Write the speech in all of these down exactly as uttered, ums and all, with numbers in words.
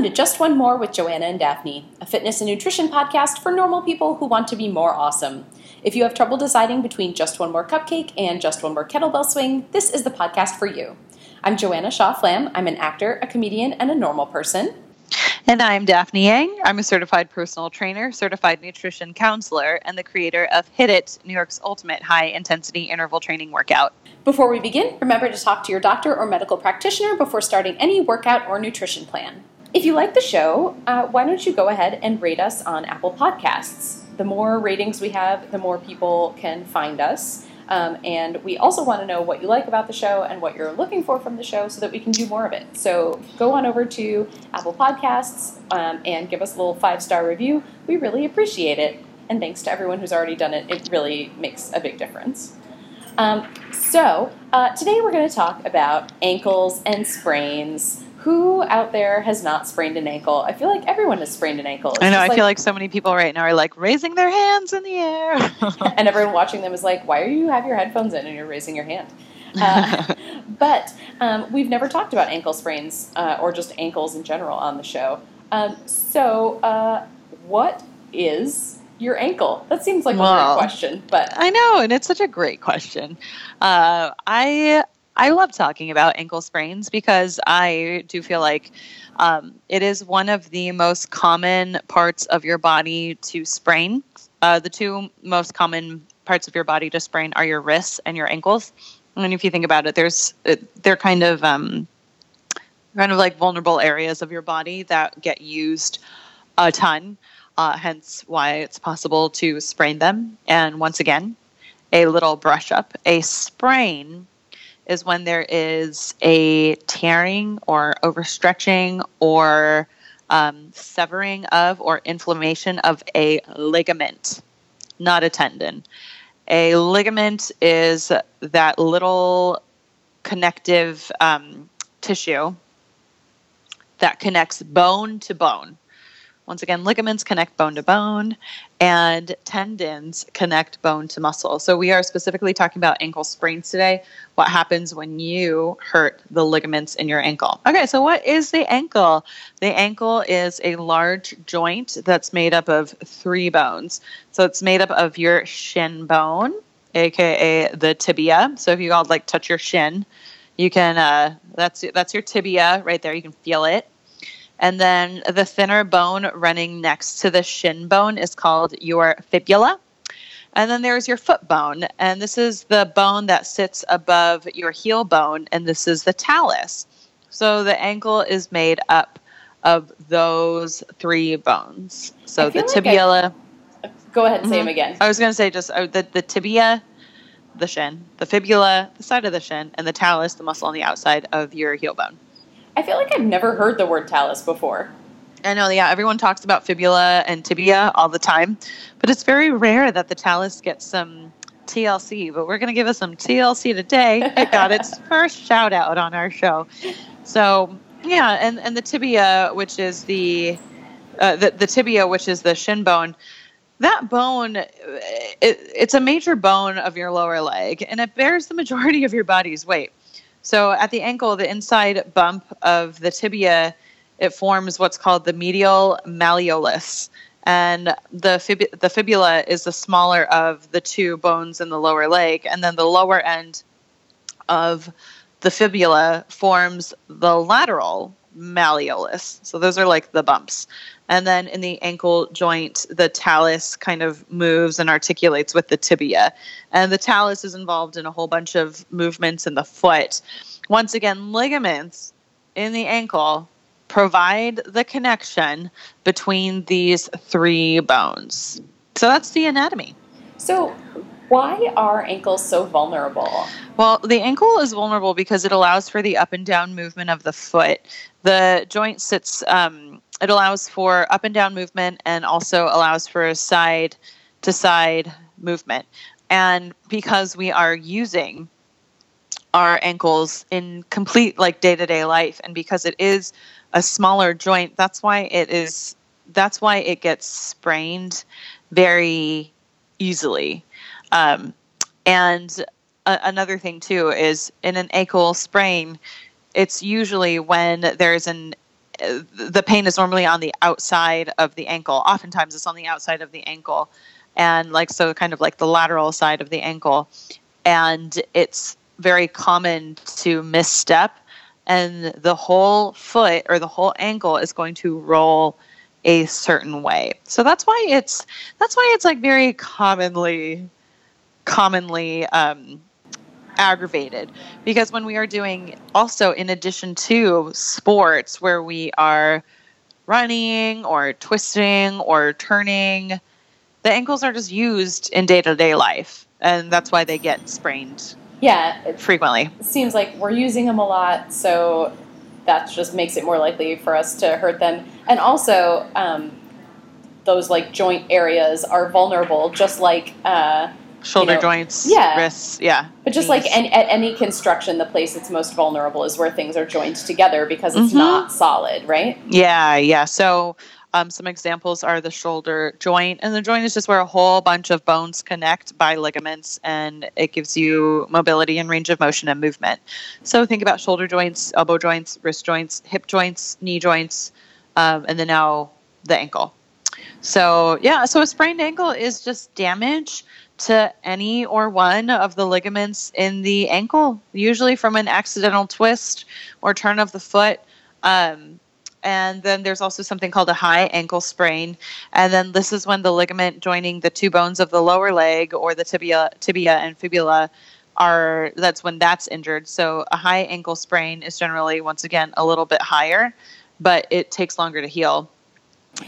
Welcome to Just One More with Joanna and Daphne, a fitness and nutrition podcast for normal people who want to be more awesome. If you have trouble deciding between Just One More Cupcake and Just One More Kettlebell Swing, this is the podcast for you. I'm Joanna Shaw-Flam. I'm an actor, a comedian, and a normal person. And I'm Daphne Yang. I'm a certified personal trainer, certified nutrition counselor, and the creator of Hit It, New York's ultimate high-intensity interval training workout. Before we begin, remember to talk to your doctor or medical practitioner before starting any workout or nutrition plan. If you like the show, uh, why don't you go ahead and rate us on Apple Podcasts? The more ratings we have, the more people can find us. Um, and we also want to know what you like about the show and what you're looking for from the show so that we can do more of it. So go on over to Apple Podcasts um, and give us a little five-star review. We really appreciate it. And thanks to everyone who's already done it. It really makes a big difference. Um, so uh, today we're going to talk about ankles and sprains. Who out there has not sprained an ankle? I feel like everyone has sprained an ankle. It's I know. Like, I feel like so many people right now are like raising their hands in the air. And everyone watching them is like, why do you have your headphones in and you're raising your hand? Uh, but um, we've never talked about ankle sprains uh, or just ankles in general on the show. Um, so uh, what is your ankle? That seems like well, a weird question. But I know. And it's such a great question. Uh, I... I love talking about ankle sprains because I do feel like um, it is one of the most common parts of your body to sprain. Uh, the two most common parts of your body to sprain are your wrists and your ankles. And if you think about it, there's they're kind of um, kind of like vulnerable areas of your body that get used a ton. Uh, hence, why it's possible to sprain them. And once again, a little brush up, a sprain is when there is a tearing or overstretching or um, severing of or inflammation of a ligament, not a tendon. A ligament is that little connective um, tissue that connects bone to bone. Once again, ligaments connect bone to bone, and tendons connect bone to muscle. So we are specifically talking about ankle sprains today, what happens when you hurt the ligaments in your ankle. Okay, so what is the ankle? The ankle is a large joint that's made up of three bones. So it's made up of your shin bone, a k a the tibia. So if you all like touch your shin, you can, uh, that's, that's your tibia right there. You can feel it. And then the thinner bone running next to the shin bone is called your fibula. And then there's your foot bone. And this is the bone that sits above your heel bone. And this is the talus. So the ankle is made up of those three bones. So the like tibia. I, go ahead and mm-hmm. say them again. I was going to say just uh, the, the tibia, the shin, the fibula, the side of the shin, and the talus, the muscle on the outside of your heel bone. I feel like I've never heard the word talus before. I know, yeah. Everyone talks about fibula and tibia all the time, but it's very rare that the talus gets some T L C, but we're going to give us some T L C today. It got its first shout out on our show. So, yeah, and, and the tibia, which is the, uh, the, the tibia, which is the shin bone, that bone, it, it's a major bone of your lower leg, and it bears the majority of your body's weight. So at the ankle, the inside bump of the tibia, it forms what's called the medial malleolus. And the fib- the fibula is the smaller of the two bones in the lower leg. And then the lower end of the fibula forms the lateral malleolus. So those are like the bumps. And then in the ankle joint, the talus kind of moves and articulates with the tibia. And the talus is involved in a whole bunch of movements in the foot. Once again, ligaments in the ankle provide the connection between these three bones. So that's the anatomy. So why are ankles so vulnerable? Well, the ankle is vulnerable because it allows for the up and down movement of the foot. The joint sits... Um, It allows for up and down movement and also allows for side to side movement. And because we are using our ankles in complete like day-to-day life, and because it is a smaller joint, that's why it is that's why it gets sprained very easily. Um, and a- another thing too is in an ankle sprain, it's usually when there's an the pain is normally on the outside of the ankle. Oftentimes it's on the outside of the ankle. And like, so kind of like the lateral side of the ankle. And it's very common to misstep, and the whole foot or the whole ankle is going to roll a certain way. So that's why it's, that's why it's like very commonly, commonly, um, aggravated, because when we are doing also, in addition to sports where we are running or twisting or turning, the ankles are just used in day-to-day life, and that's why they get sprained. Yeah, it frequently seems like we're using them a lot, so that just makes it more likely for us to hurt them. And also, um, those like joint areas are vulnerable, just like uh, shoulder you know, joints, yeah. wrists, yeah. But just knees. Like any, at any construction, the place that's most vulnerable is where things are joined together because it's mm-hmm. not solid, right? Yeah, yeah. So. Um, some examples are the shoulder joint, and the joint is just where a whole bunch of bones connect by ligaments, and it gives you mobility and range of motion and movement. So think about shoulder joints, elbow joints, wrist joints, hip joints, knee joints, um, and then now the ankle. So yeah, so a sprained ankle is just damage to any or one of the ligaments in the ankle, usually from an accidental twist or turn of the foot. Um, And then there's also something called a high ankle sprain. And then this is when the ligament joining the two bones of the lower leg, or the tibia tibia and fibula, are that's when that's injured. So a high ankle sprain is generally, once again, a little bit higher, but it takes longer to heal.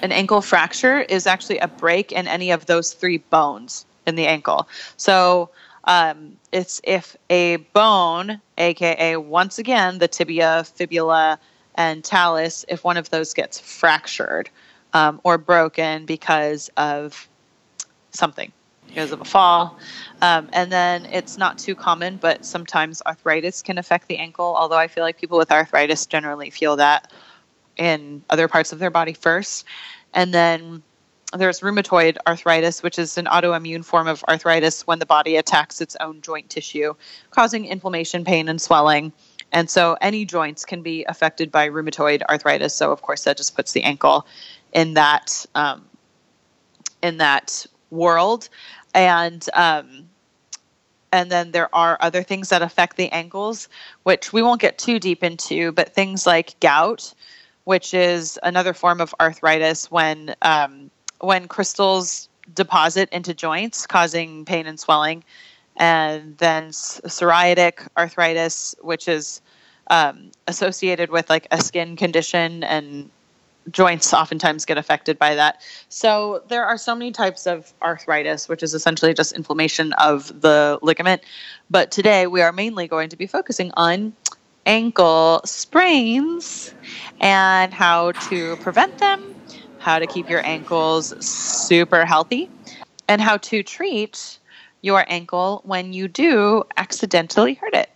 An ankle fracture is actually a break in any of those three bones in the ankle. So um, it's if a bone, a k a once again, the tibia, fibula, and talus, if one of those gets fractured um, or broken because of something, because of a fall. Um, and then it's not too common, but sometimes arthritis can affect the ankle, although I feel like people with arthritis generally feel that in other parts of their body first. And then there's rheumatoid arthritis, which is an autoimmune form of arthritis when the body attacks its own joint tissue, causing inflammation, pain, and swelling. And so any joints can be affected by rheumatoid arthritis. So of course that just puts the ankle in that, um, in that world. And, um, and then there are other things that affect the ankles, which we won't get too deep into, but things like gout, which is another form of arthritis when, um, when crystals deposit into joints, causing pain and swelling. And then psoriatic arthritis, which is um, associated with like a skin condition, and joints oftentimes get affected by that. So there are so many types of arthritis, which is essentially just inflammation of the ligament. But today we are mainly going to be focusing on ankle sprains and how to prevent them, how to keep your ankles super healthy, and how to treat your ankle when you do accidentally hurt it.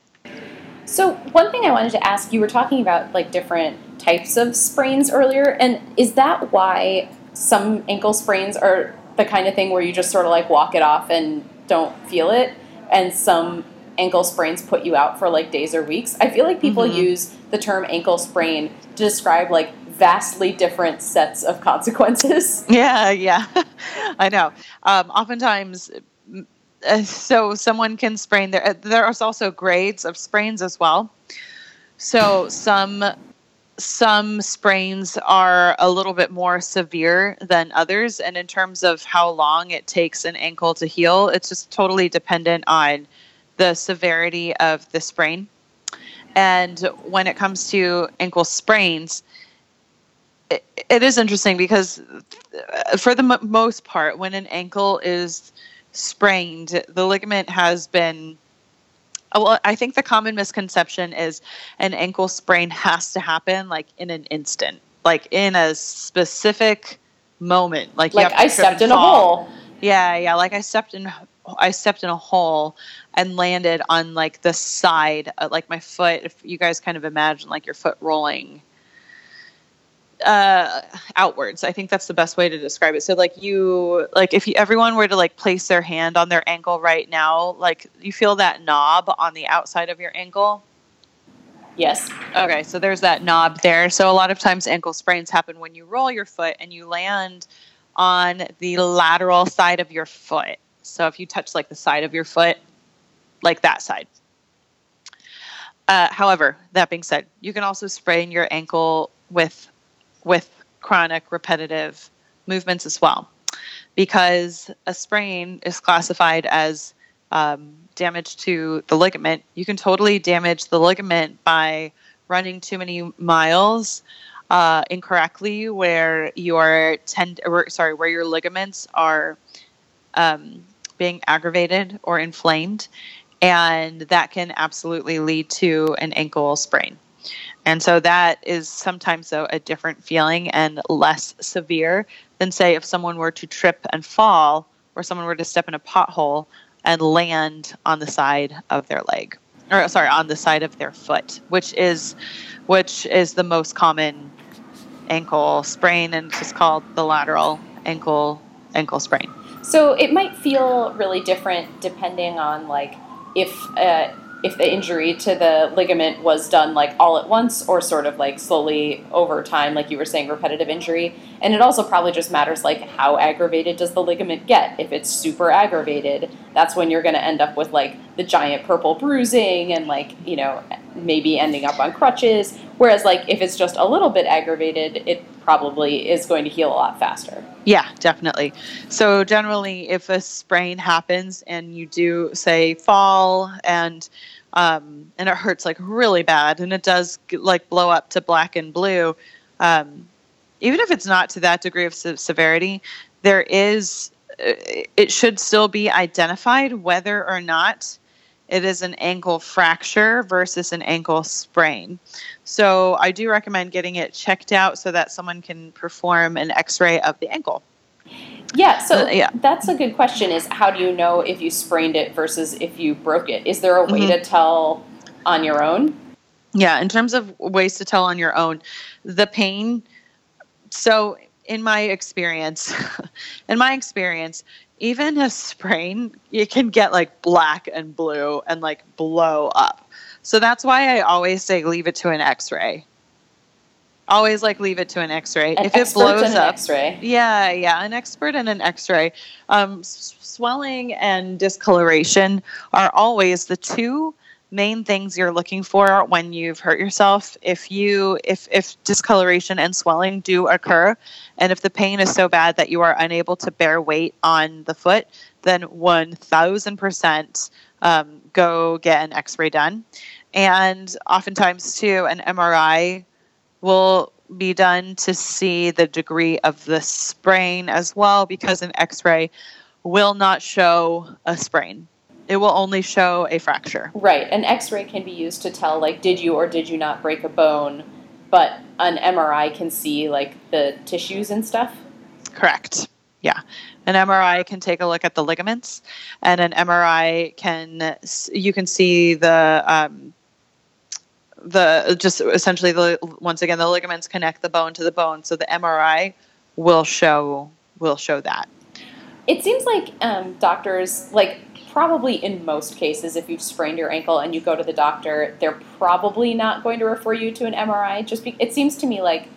So one thing I wanted to ask, you were talking about like different types of sprains earlier, and is that why some ankle sprains are the kind of thing where you just sort of like walk it off and don't feel it, and some ankle sprains put you out for like days or weeks? I feel like people mm-hmm. use the term ankle sprain to describe like vastly different sets of consequences. Yeah, yeah, I know. Um, oftentimes... So someone can sprain their, there are also grades of sprains as well. So some, some sprains are a little bit more severe than others. And in terms of how long it takes an ankle to heal, it's just totally dependent on the severity of the sprain. And when it comes to ankle sprains, it, it is interesting because for the m- most part, when an ankle is sprained, the ligament has been, well, I think the common misconception is an ankle sprain has to happen like in an instant, like in a specific moment. Like, like I stepped in a hole. Yeah. Yeah. Like I stepped in, I stepped in a hole and landed on like the side, like my foot. If you guys kind of imagine like your foot rolling uh, outwards. I think that's the best way to describe it. So like you, like if you, everyone were to like place their hand on their ankle right now, like you feel that knob on the outside of your ankle. Yes. Okay, so there's that knob there. So a lot of times ankle sprains happen when you roll your foot and you land on the lateral side of your foot. So if you touch like the side of your foot, like that side. Uh, however, that being said, you can also sprain your ankle with with chronic repetitive movements as well, because a sprain is classified as um, damage to the ligament. You can totally damage the ligament by running too many miles uh, incorrectly, where your tend or, sorry, where your ligaments are um, being aggravated or inflamed, and that can absolutely lead to an ankle sprain. And so that is sometimes, though, a different feeling and less severe than, say, if someone were to trip and fall, or someone were to step in a pothole and land on the side of their leg, or sorry, on the side of their foot, which is, which is the most common ankle sprain, and it's called the lateral ankle ankle sprain. So it might feel really different depending on, like, if uh, if the injury to the ligament was done like all at once or sort of like slowly over time, like you were saying, repetitive injury. And it also probably just matters like how aggravated does the ligament get. If it's super aggravated, that's when you're going to end up with like the giant purple bruising and like, you know, maybe ending up on crutches. Whereas like if it's just a little bit aggravated, it probably is going to heal a lot faster. Yeah, definitely. So generally if a sprain happens and you do, say, fall and um, and it hurts like really bad and it does like blow up to black and blue, um, even if it's not to that degree of se- severity, there is, it should still be identified whether or not it is an ankle fracture versus an ankle sprain. So I do recommend getting it checked out so that someone can perform an x-ray of the ankle. Yeah, so uh, yeah. That's a good question, is how do you know if you sprained it versus if you broke it? Is there a way mm-hmm. to tell on your own? Yeah, in terms of ways to tell on your own, the pain. So in my experience, in my experience, even a sprain, you can get like black and blue and like blow up. So that's why I always say leave it to an x-ray. Always like leave it to an x-ray. If it blows up. An x-ray. Yeah, yeah, an expert and an x-ray. Um, s- swelling and discoloration are always the two main things you're looking for when you've hurt yourself. If you, if, if discoloration and swelling do occur, and if the pain is so bad that you are unable to bear weight on the foot, then one thousand percent um, go get an x-ray done. And oftentimes too, an M R I will be done to see the degree of the sprain as well, because an x-ray will not show a sprain. It will only show a fracture. Right. An x-ray can be used to tell, like, did you or did you not break a bone, but an M R I can see, like, the tissues and stuff? Correct. Yeah. An M R I can take a look at the ligaments, and an M R I can, you can see the, um, the just essentially, the once again, the ligaments connect the bone to the bone, so the M R I will show, will show that. It seems like um, doctors, like, probably in most cases, if you've sprained your ankle and you go to the doctor, they're probably not going to refer you to an M R I. Just be, it seems to me like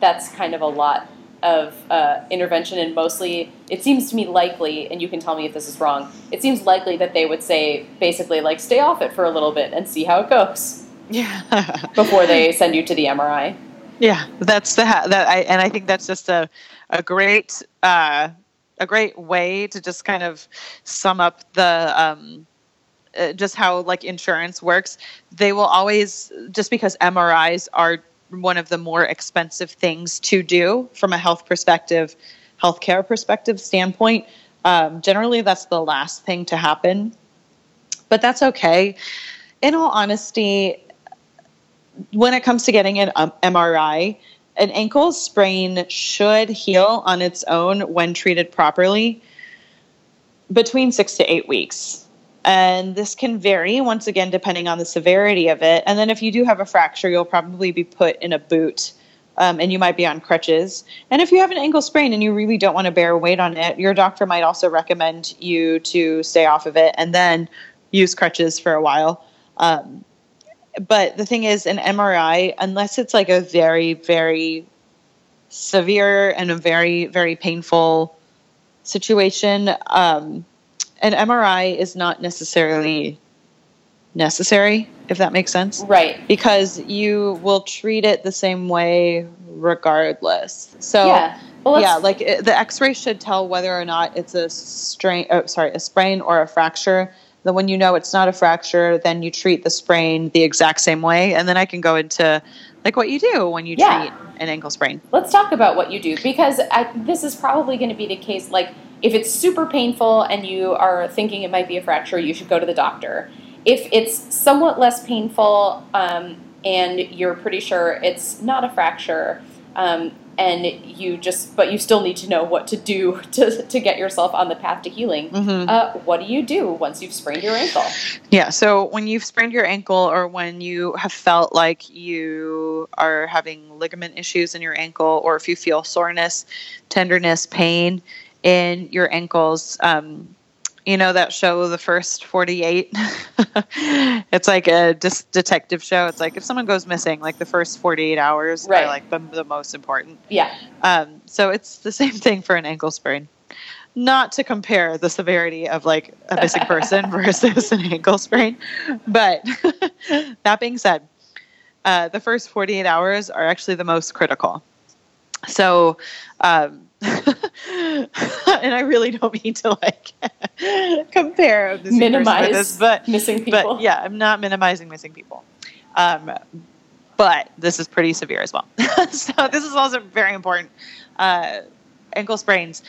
that's kind of a lot of uh, intervention, and mostly it seems to me likely, and you can tell me if this is wrong, it seems likely that they would say basically like stay off it for a little bit and see how it goes yeah. before they send you to the M R I. Yeah, that's the ha- that I and I think that's just a a great. Uh, A great way to just kind of sum up the um, uh, just how like insurance works. They will always, just because M R Is are one of the more expensive things to do from a health perspective, healthcare perspective standpoint. Um, generally, that's the last thing to happen, but that's okay. In all honesty, when it comes to getting an um, M R I. An ankle sprain should heal on its own when treated properly between six to eight weeks. And this can vary, once again, depending on the severity of it. And then if you do have a fracture, you'll probably be put in a boot, um, and you might be on crutches. And if you have an ankle sprain and you really don't want to bear weight on it, your doctor might also recommend you to stay off of it and then use crutches for a while. Um, but the thing is, an M R I, unless it's like a very, very severe and a very, very painful situation, um, an M R I is not necessarily necessary, if that makes sense. Right. Because you will treat it the same way regardless. So yeah, well, yeah like it, the x-ray should tell whether or not it's a strain, oh, sorry, a sprain or a fracture. Then when you know it's not a fracture, then you treat the sprain the exact same way. And then I can go into like what you do when you yeah. treat an ankle sprain. Let's talk about what you do, because I, this is probably going to be the case. Like if it's super painful and you are thinking it might be a fracture, you should go to the doctor. If it's somewhat less painful um, and you're pretty sure it's not a fracture, um, and you just, but you still need to know what to do to, to get yourself on the path to healing. Mm-hmm. Uh, what do you do once you've sprained your ankle? Yeah. So when you've sprained your ankle, or when you have felt like you are having ligament issues in your ankle, or if you feel soreness, tenderness, pain in your ankles, um, you know that show, The First forty-eight? It's like a dis- detective show. It's like if someone goes missing, like the first forty-eight hours right. are like the, the most important. Yeah. Um, so it's the same thing for an ankle sprain. Not to compare the severity of like a missing person versus an ankle sprain. But that being said, uh, the first forty-eight hours are actually the most critical. So, um, and I really don't mean to like compare this minimize this, but missing people. But yeah, I'm not minimizing missing people. Um, but this is pretty severe as well. So this is also very important. Uh, ankle sprains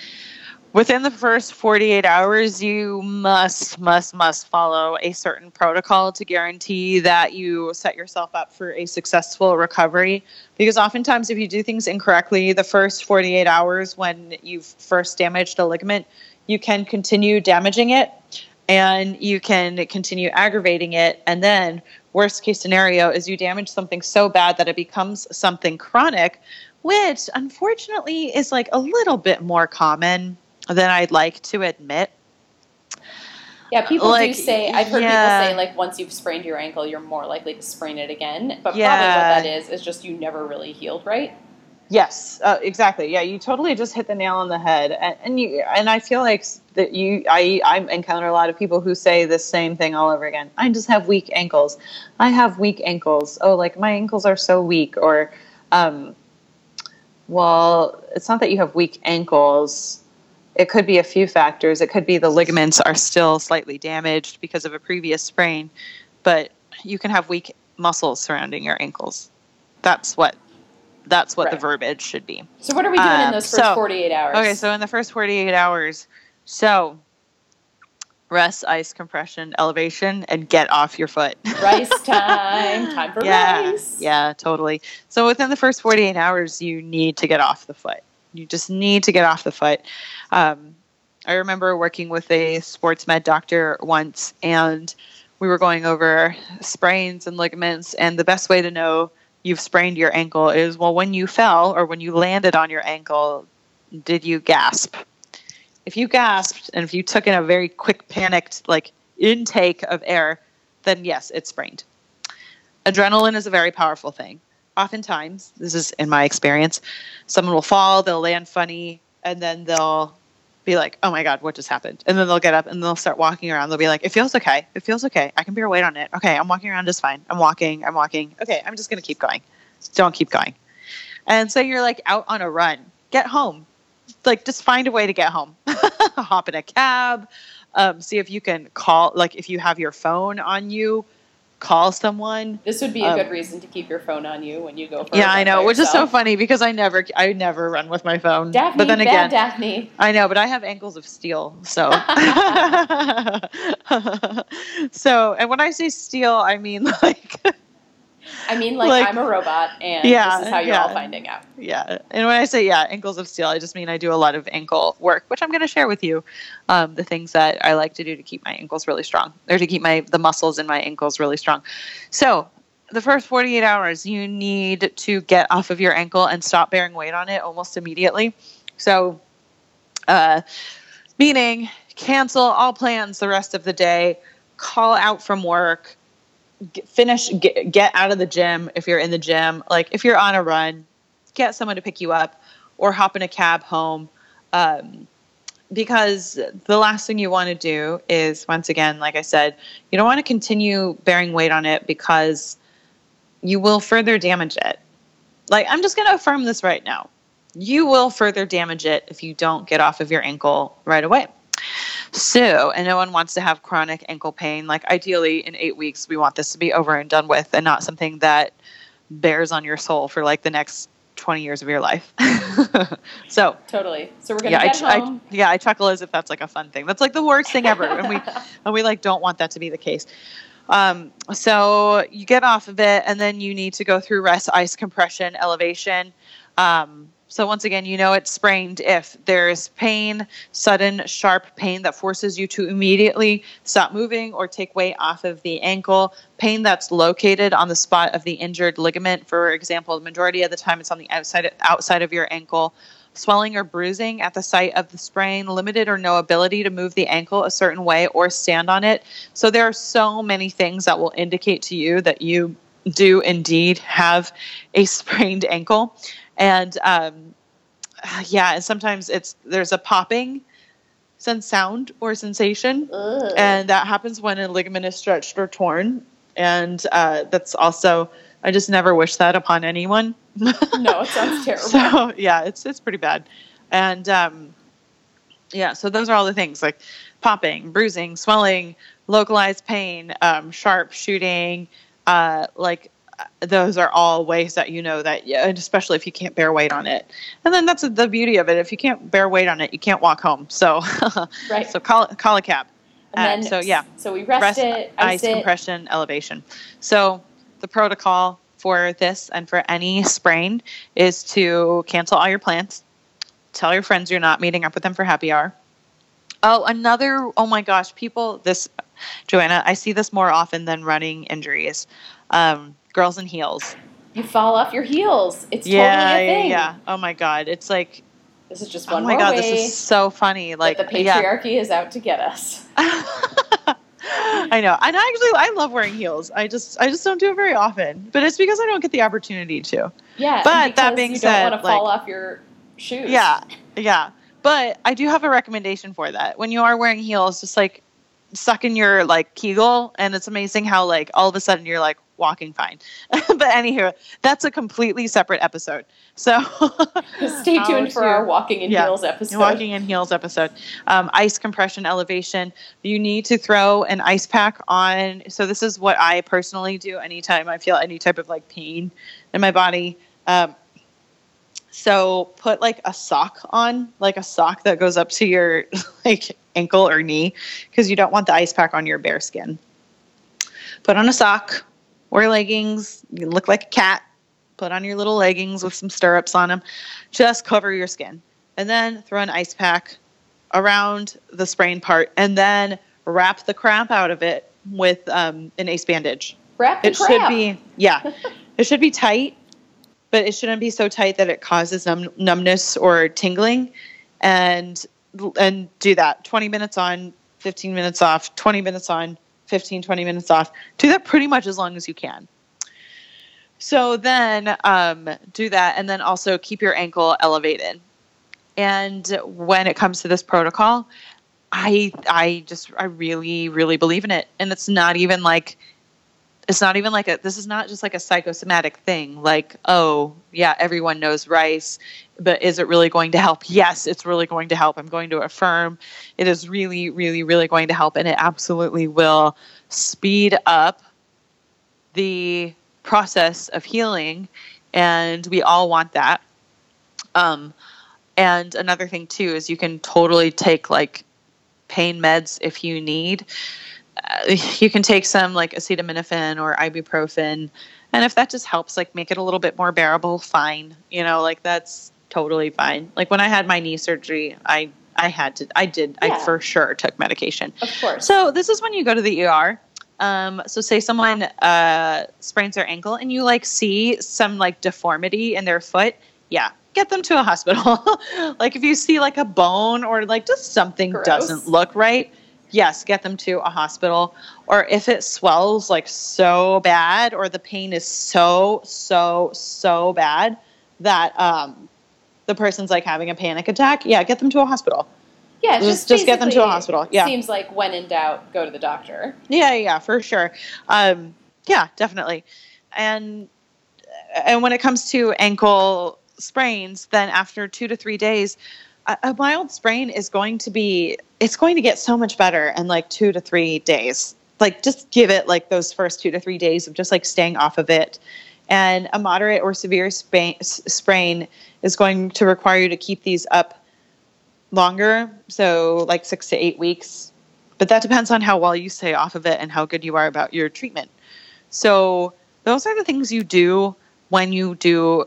within the first forty-eight hours, you must, must, must follow a certain protocol to guarantee that you set yourself up for a successful recovery. Because oftentimes if you do things incorrectly, the first forty-eight hours when you've first damaged a ligament, you can continue damaging it and you can continue aggravating it. And then worst case scenario is you damage something so bad that it becomes something chronic, which unfortunately is like a little bit more common than I'd like to admit. Yeah, people like, do say, I've heard yeah. people say, like, once you've sprained your ankle, you're more likely to sprain it again. But yeah. probably what that is is just you never really healed, right? Yes, uh, exactly. Yeah, you totally just hit the nail on the head. And, and you and I feel like that you I, I encounter a lot of people who say the same thing all over again. I just have weak ankles. I have weak ankles. Oh, like, my ankles are so weak. Or, um, well, it's not that you have weak ankles. It could be a few factors. It could be the ligaments are still slightly damaged because of a previous sprain, but you can have weak muscles surrounding your ankles. That's what that's what right. the verbiage should be. So what are we doing um, in those first so, forty-eight hours? Okay, so in the first forty-eight hours, so rest, ice, compression, elevation, and get off your foot. Rice time. Time for yeah, rice. Yeah, totally. So within the first forty-eight hours, you need to get off the foot. You just need to get off the foot. Um, I remember working with a sports med doctor once, and we were going over sprains and ligaments. And the best way to know you've sprained your ankle is, well, when you fell or when you landed on your ankle, did you gasp? If you gasped and if you took in a very quick, panicked like intake of air, then yes, it's sprained. Adrenaline is a very powerful thing. Oftentimes, this is in my experience, someone will fall, they'll land funny, and then they'll be like, oh my God, what just happened? And then they'll get up and they'll start walking around. They'll be like, it feels okay. It feels okay. I can bear weight on it. Okay, I'm walking around just fine. I'm walking. I'm walking. Okay, I'm just going to keep going. Don't keep going. And so you're like out on a run. Get home. Like just find a way to get home. Hop in a cab. Um, see if you can call, like if you have your phone on you. Call someone. This would be a um, good reason to keep your phone on you when you go for yeah, a run. Yeah, I know, which is so funny because I never I never run with my phone. Daphne, but then again, Daphne. I know, but I have ankles of steel, so. So, and when I say steel, I mean like I mean like, like I'm a robot and yeah, this is how you're yeah, all finding out. Yeah. And when I say yeah, ankles of steel, I just mean I do a lot of ankle work, which I'm going to share with you. Um, the things that I like to do to keep my ankles really strong, or to keep my the muscles in my ankles really strong. So, the first forty-eight hours, you need to get off of your ankle and stop bearing weight on it almost immediately. So, uh, meaning cancel all plans the rest of the day, call out from work, get, finish, get, get out of the gym. If you're in the gym, like if you're on a run, get someone to pick you up or hop in a cab home. Um, because the last thing you want to do is, once again, like I said, you don't want to continue bearing weight on it because you will further damage it. Like, I'm just going to affirm this right now. You will further damage it if you don't get off of your ankle right away. So, and no one wants to have chronic ankle pain. Like, ideally, in eight weeks, we want this to be over and done with and not something that bears on your soul for, like, the next twenty years of your life. So. Totally. So we're going to yeah, get I, home. I, yeah, I chuckle as if that's, like, a fun thing. That's, like, the worst thing ever. and, we, and we, like, don't want that to be the case. Um, so you get off of it, and then you need to go through rest, ice, compression, elevation. Um, so once again, you know it's sprained if there is pain, sudden, sharp pain that forces you to immediately stop moving or take weight off of the ankle, pain that's located on the spot of the injured ligament. For example, the majority of the time it's on the outside, outside of your ankle. Swelling or bruising at the site of the sprain, limited or no ability to move the ankle a certain way or stand on it. So there are so many things that will indicate to you that you do indeed have a sprained ankle. And um, yeah, and sometimes it's there's a popping sense sound or sensation. Ugh. And that happens when a ligament is stretched or torn. And uh, that's also... I just never wish that upon anyone. No, it sounds terrible. So yeah, it's it's pretty bad. And um, yeah, so those are all the things, like popping, bruising, swelling, localized pain, um, sharp shooting. Uh, like those are all ways that you know that, and especially if you can't bear weight on it. And then that's the beauty of it. If you can't bear weight on it, you can't walk home. So right. So call call a cab. And um, then, so yeah. So we rest, rest it, ice, ice compression, it. elevation. So. The protocol for this and for any sprain is to cancel all your plans. Tell your friends you're not meeting up with them for happy hour. Oh, another, oh my gosh, people, this, Joanna, I see this more often than running injuries. Um, girls in heels. You fall off your heels. It's yeah, totally a thing. Yeah, yeah, oh my God. It's like. This is just one more way. Oh my God, this is so funny. Like the patriarchy yeah. is out to get us. I know. And I actually, I love wearing heels. I just, I just don't do it very often, but it's because I don't get the opportunity to. Yeah. But that being said, you don't want to fall off your shoes. Yeah. Yeah. But I do have a recommendation for that. When you are wearing heels, just like suck in your like Kegel. And it's amazing how like all of a sudden you're like walking fine. But anywho, that's a completely separate episode. So stay tuned for our walking in yeah, heels episode. Walking in heels episode. Um, ice compression elevation. You need to throw an ice pack on. So this is what I personally do anytime I feel any type of like pain in my body. Um, so put like a sock on, like a sock that goes up to your like ankle or knee, because you don't want the ice pack on your bare skin. Put on a sock. Wear leggings. You look like a cat. Put on your little leggings with some stirrups on them. Just cover your skin. And then throw an ice pack around the sprain part. And then wrap the crap out of it with um, an ace bandage. Wrap the it crap. It should be, yeah. It should be tight, but it shouldn't be so tight that it causes numb- numbness or tingling. And and do that. twenty minutes on, fifteen minutes off, twenty minutes on. fifteen, twenty minutes off. Do that pretty much as long as you can. So then um, do that, and then also keep your ankle elevated. And when it comes to this protocol, I I just I really really believe in it. And it's not even like it's not even like a this is not just like a psychosomatic thing. Like, oh yeah, everyone knows RICE, but is it really going to help? Yes, it's really going to help. I'm going to affirm it is really, really, really going to help. And it absolutely will speed up the process of healing. And we all want that. Um, and another thing too, is you can totally take like pain meds if you need. Uh, you can take some like acetaminophen or ibuprofen. And if that just helps, like make it a little bit more bearable, fine. You know, like that's, totally fine. Like when I had my knee surgery, I, I had to, I did, yeah. I for sure took medication. Of course. So this is when you go to the E R. Um, so say someone, uh, sprains their ankle and you like see some like deformity in their foot. Yeah. Get them to a hospital. Like if you see like a bone or like just something Gross. Doesn't look right, yes, get them to a hospital. Or if it swells like so bad, or the pain is so, so, so bad that um, the person's like having a panic attack, yeah, get them to a hospital. Yeah, just, just get them to a hospital. Yeah. Seems like when in doubt, go to the doctor. Yeah, yeah, for sure. Um, yeah, definitely. And and when it comes to ankle sprains, then after two to three days, a, a mild sprain is going to be, it's going to get so much better in like two to three days. Like just give it like those first two to three days of just like staying off of it. And a moderate or severe sprain, sprain is going to require you to keep these up longer, so like six to eight weeks. But that depends on how well you stay off of it and how good you are about your treatment. So those are the things you do when you do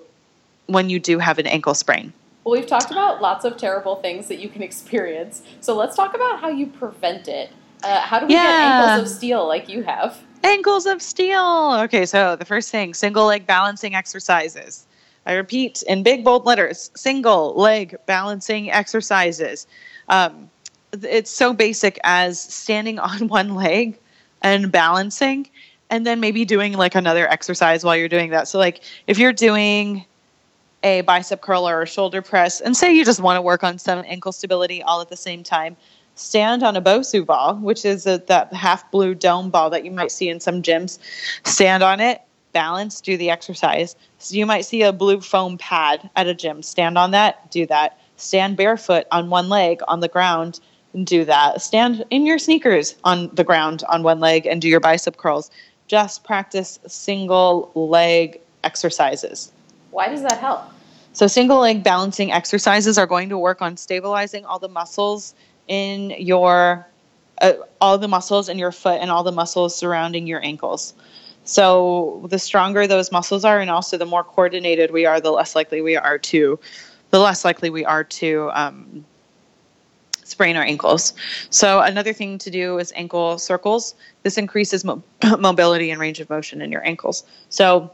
when you do have an ankle sprain. Well, we've talked about lots of terrible things that you can experience. So let's talk about how you prevent it. Uh, how do we yeah. get ankles of steel like you have? Ankles of steel. Okay, so the first thing, single leg balancing exercises. I repeat in big, bold letters, single leg balancing exercises. Um, it's so basic as standing on one leg and balancing, and then maybe doing like another exercise while you're doing that. So like if you're doing a bicep curl or a shoulder press, and say you just want to work on some ankle stability all at the same time, stand on a BOSU ball, which is a, that half blue dome ball that you might see in some gyms. Stand on it. Balance, do the exercise. So you might see a blue foam pad at a gym. Stand on that, do that. Stand barefoot on one leg on the ground and do that. Stand in your sneakers on the ground on one leg and do your bicep curls. Just practice single leg exercises. Why does that help? So single leg balancing exercises are going to work on stabilizing all the muscles in your, uh, all the muscles in your foot and all the muscles surrounding your ankles. So the stronger those muscles are, and also the more coordinated we are, the less likely we are to, the less likely we are to um, sprain our ankles. So another thing to do is ankle circles. This increases mo- mobility and range of motion in your ankles. So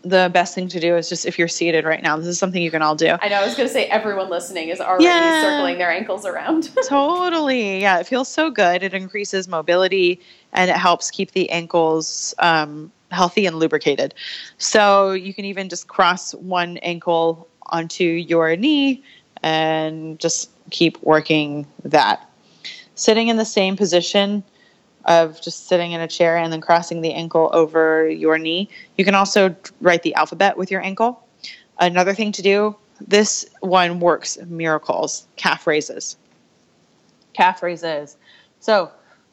the best thing to do is just if you're seated right now, this is something you can all do. I know. I was going to say everyone listening is already yeah. circling their ankles around. Totally. Yeah. It feels so good. It increases mobility and it helps keep the ankles um, healthy and lubricated. So you can even just cross one ankle onto your knee and just keep working that. Sitting in the same position of just sitting in a chair and then crossing the ankle over your knee. You can also write the alphabet with your ankle. Another thing to do, this one works miracles, calf raises. Calf raises. So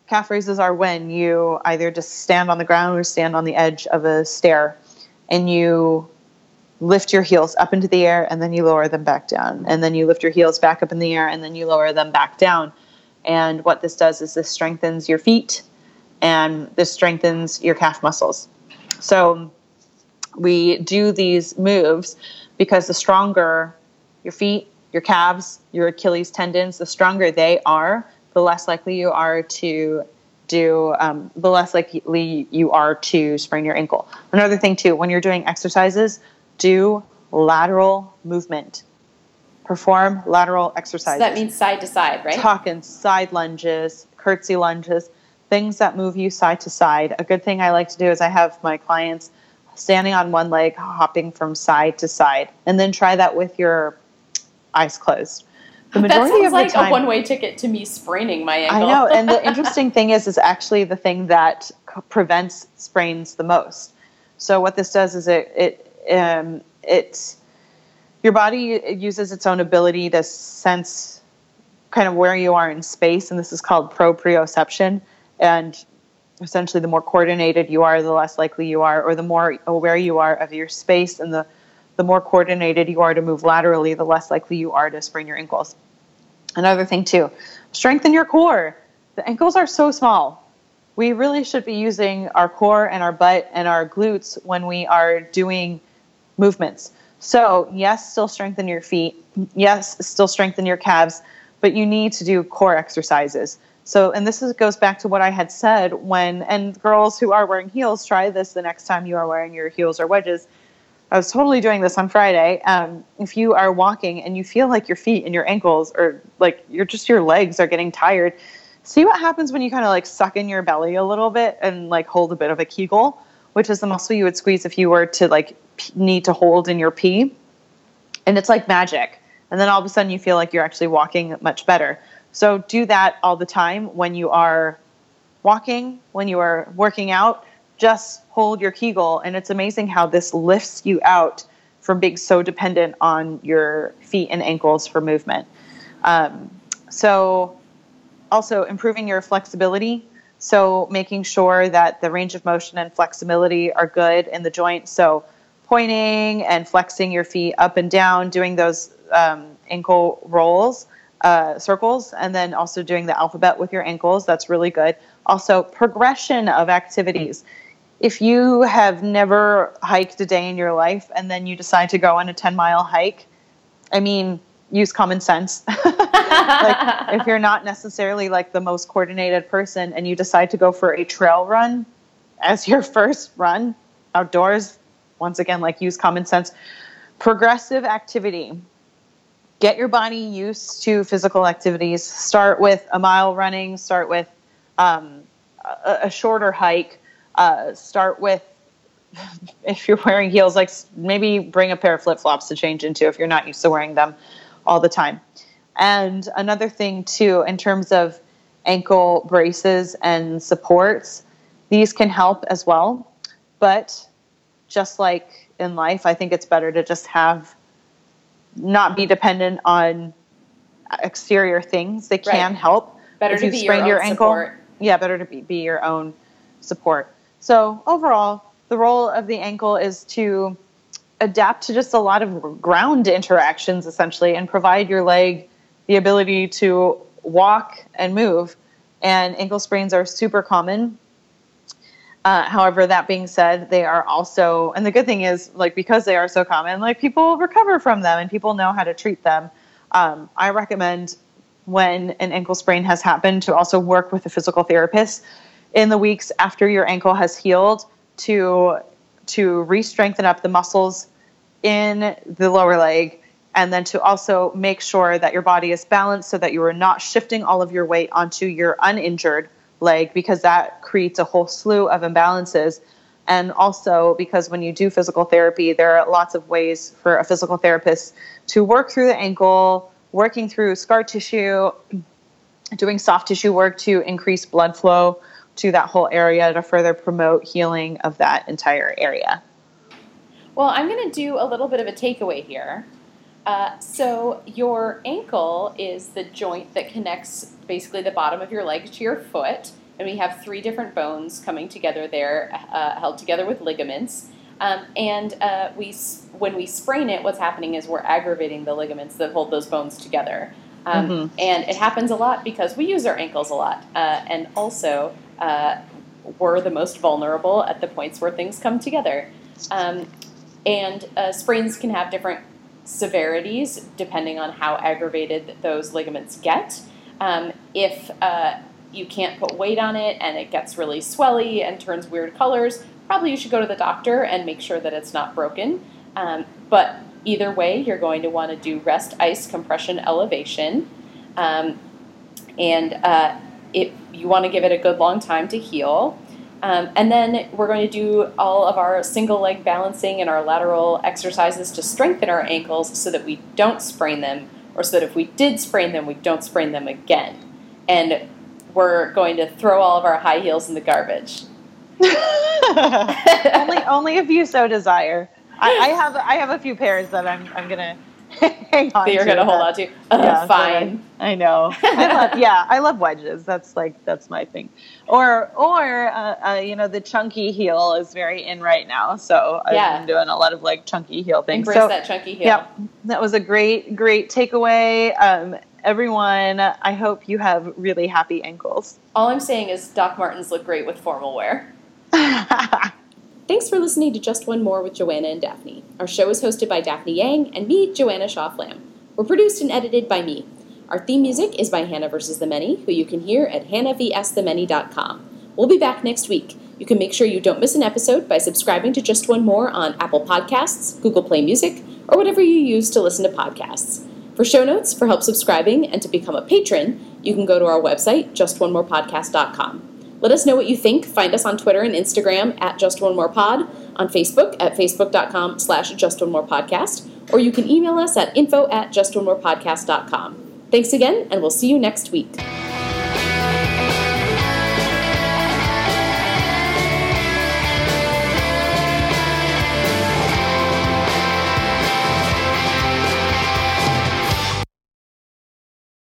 calf raises are when you either just stand on the ground or stand on the edge of a stair and you lift your heels up into the air and then you lower them back down. And then you lift your heels back up in the air and then you lower them back down. And what this does is this strengthens your feet and this strengthens your calf muscles. So we do these moves because the stronger your feet, your calves, your Achilles tendons, the stronger they are, the less likely you are to do, um, the less likely you are to sprain your ankle. Another thing too, when you're doing exercises, do lateral movement. Perform lateral exercises. So that means side to side, right? Talking side lunges, curtsy lunges, things that move you side to side. A good thing I like to do is I have my clients standing on one leg, hopping from side to side, and then try that with your eyes closed. The majority that sounds of the like time, a one-way ticket to me spraining my ankle. I know, and the interesting thing is, is actually the thing that prevents sprains the most. So what this does is it it um, it. Your body uses its own ability to sense kind of where you are in space, and this is called proprioception. And essentially, the more coordinated you are, the less likely you are, or the more aware you are of your space, and the, the more coordinated you are to move laterally, the less likely you are to sprain your ankles. Another thing, too, strengthen your core. The ankles are so small. We really should be using our core and our butt and our glutes when we are doing movements. So yes, still strengthen your feet. Yes, still strengthen your calves, but you need to do core exercises. So, and this is, goes back to what I had said when, and girls who are wearing heels, try this the next time you are wearing your heels or wedges. I was totally doing this on Friday. Um, if you are walking and you feel like your feet and your ankles or like you're just, your legs are getting tired, see what happens when you kind of like suck in your belly a little bit and like hold a bit of a Kegel, which is the muscle you would squeeze if you were to like need to hold in your pee. And it's like magic. And then all of a sudden you feel like you're actually walking much better. So do that all the time when you are walking, when you are working out, just hold your Kegel. And it's amazing how this lifts you out from being so dependent on your feet and ankles for movement. Um, so also improving your flexibility. So making sure that the range of motion and flexibility are good in the joint. So pointing and flexing your feet up and down, doing those um, ankle rolls, uh, circles, and then also doing the alphabet with your ankles. That's really good. Also, progression of activities. If you have never hiked a day in your life and then you decide to go on a ten mile hike, I mean, use common sense. Like, if you're not necessarily like the most coordinated person and you decide to go for a trail run as your first run outdoors, once again, like use common sense. Progressive activity. Get your body used to physical activities. Start with a mile running. Start with um, a, a shorter hike. Uh, start with, if you're wearing heels, like maybe bring a pair of flip-flops to change into if you're not used to wearing them all the time. And another thing, too, in terms of ankle braces and supports, these can help as well. But just like in life, I think it's better to just have, not be dependent on exterior things. They can right. help. Better if to you be sprain your, your ankle. Support. Yeah, better to be, be your own support. So overall, the role of the ankle is to adapt to just a lot of ground interactions, essentially, and provide your leg the ability to walk and move. And ankle sprains are super common. Uh, however, that being said, they are also, and the good thing is, like, because they are so common, like, people recover from them and people know how to treat them. Um, I recommend when an ankle sprain has happened to also work with a physical therapist in the weeks after your ankle has healed to, to re-strengthen up the muscles in the lower leg, and then to also make sure that your body is balanced so that you are not shifting all of your weight onto your uninjured leg, because that creates a whole slew of imbalances. And also because when you do physical therapy, there are lots of ways for a physical therapist to work through the ankle, working through scar tissue, doing soft tissue work to increase blood flow to that whole area to further promote healing of that entire area. Well, I'm going to do a little bit of a takeaway here. Uh, so your ankle is the joint that connects basically the bottom of your leg to your foot, and we have three different bones coming together there, uh, held together with ligaments. Um, and uh, we, when we sprain it, what's happening is we're aggravating the ligaments that hold those bones together. Um, mm-hmm. And it happens a lot because we use our ankles a lot, uh, and also uh, we're the most vulnerable at the points where things come together. Um, and uh, sprains can have different severities depending on how aggravated those ligaments get. Um, if uh, you can't put weight on it and it gets really swelly and turns weird colors, probably you should go to the doctor and make sure that it's not broken. Um, but either way, you're going to want to do rest, ice, compression, elevation. Um, and uh, it, you want to give it a good long time to heal. Um, and then we're going to do all of our single leg balancing and our lateral exercises to strengthen our ankles so that we don't sprain them, or so that if we did sprain them, we don't sprain them again. And we're going to throw all of our high heels in the garbage. only, only if you so desire. I, I have I have a few pairs that I'm I'm gonna hang on. That you're to gonna hold on to. Oh, yeah, fine. So I, I know. I love, yeah, I love wedges. That's like that's my thing. Or or uh, uh, you know, the chunky heel is very in right now. So I've yeah. been doing a lot of like chunky heel things. Embrace so, that chunky heel. Yeah, that was a great great takeaway. Um, everyone, I hope you have really happy ankles. All I'm saying is Doc Martens look great with formal wear. Thanks for listening to Just One More with Joanna and Daphne. Our show is hosted by Daphne Yang and me, Joanna Shaw-Flam. We're produced and edited by me. Our theme music is by Hannah versus The Many, who you can hear at hannah v s the many dot com. We'll be back next week. You can make sure you don't miss an episode by subscribing to Just One More on Apple Podcasts, Google Play Music, or whatever you use to listen to podcasts. For show notes, for help subscribing, and to become a patron, you can go to our website, just one more podcast dot com. Let us know what you think. Find us on Twitter and Instagram at Just One More Pod, on Facebook at facebook dot com slash Just One More Podcast, or you can email us at info at just one more podcast dot com. Thanks again, and we'll see you next week.